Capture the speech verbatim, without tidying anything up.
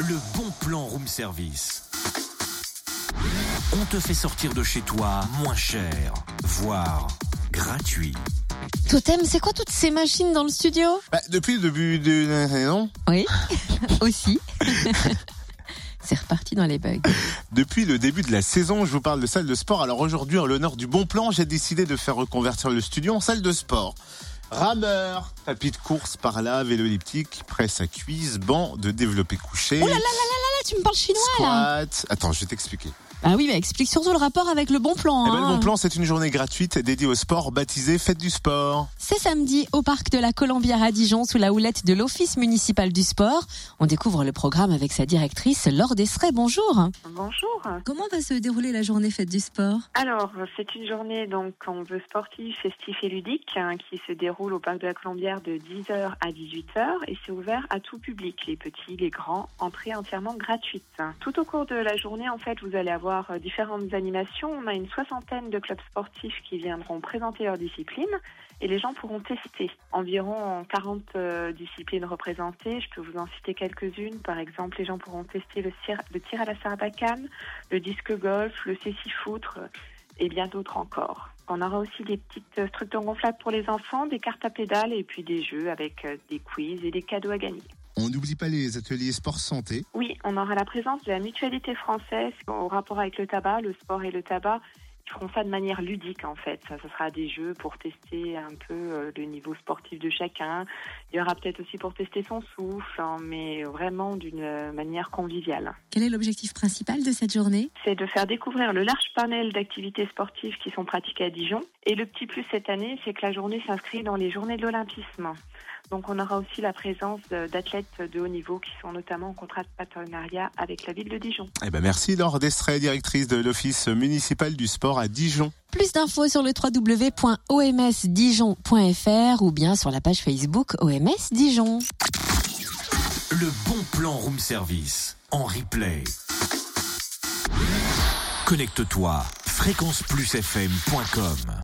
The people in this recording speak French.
Le bon plan room service. On te fait sortir de chez toi moins cher, voire gratuit. Totem, c'est quoi toutes ces machines dans le studio ? Bah, depuis le début de la saison. Oui, aussi. C'est reparti dans les bugs. Depuis le début de la saison, je vous parle de salle de sport. Alors aujourd'hui, en l'honneur du bon plan, j'ai décidé de faire reconvertir le studio en salle de sport. Rameur, tapis de course par là, vélo elliptique, presse à cuisse, banc de développé couché. Oh là là là là là, tu me parles chinois là. Squat. Attends, je vais t'expliquer. Ah oui, mais explique surtout le rapport avec le bon plan. Hein. Eh ben, le bon plan, c'est une journée gratuite dédiée au sport, baptisée Fête du Sport. C'est samedi au Parc de la Colombière à Dijon, sous la houlette de l'Office municipal du sport. On découvre le programme avec sa directrice, Laure Desreix. Bonjour. Bonjour. Comment va se dérouler la journée Fête du Sport ? Alors, c'est une journée donc on veut sportive, festive et ludique hein, qui se déroule au Parc de la Colombière de dix heures à dix-huit heures et c'est ouvert à tout public, les petits, les grands, entrée entièrement gratuite. Tout au cours de la journée, en fait, vous allez avoir différentes animations. On a une soixantaine de clubs sportifs qui viendront présenter leurs disciplines et les gens pourront tester. Environ quarante euh, disciplines représentées. Je peux vous en citer quelques-unes. Par exemple, les gens pourront tester le, cir- le tir à la sarbacane, le disque golf, le cécifoutre et bien d'autres encore. On aura aussi des petites structures gonflables pour les enfants, des cartes à pédales et puis des jeux avec euh, des quiz et des cadeaux à gagner. On n'oublie pas les ateliers sport santé. Oui, on aura la présence de la Mutualité Française au rapport avec le tabac, le sport et le tabac. Ils feront ça de manière ludique en fait. Ça, ça sera des jeux pour tester un peu le niveau sportif de chacun. Il y aura peut-être aussi pour tester son souffle, hein, mais vraiment d'une manière conviviale. Quel est l'objectif principal de cette journée ? C'est de faire découvrir le large panel d'activités sportives qui sont pratiquées à Dijon. Et le petit plus cette année, c'est que la journée s'inscrit dans les Journées de l'Olympisme. Donc on aura aussi la présence d'athlètes de haut niveau qui sont notamment en contrat de partenariat avec la ville de Dijon. Eh ben merci Laure Desreix, directrice de l'Office municipal du sport à Dijon. Plus d'infos sur le w w w point o m s dijon point f r ou bien sur la page Facebook O M S Dijon. Le bon plan room service en replay. Connecte-toi fréquence plus f m point com.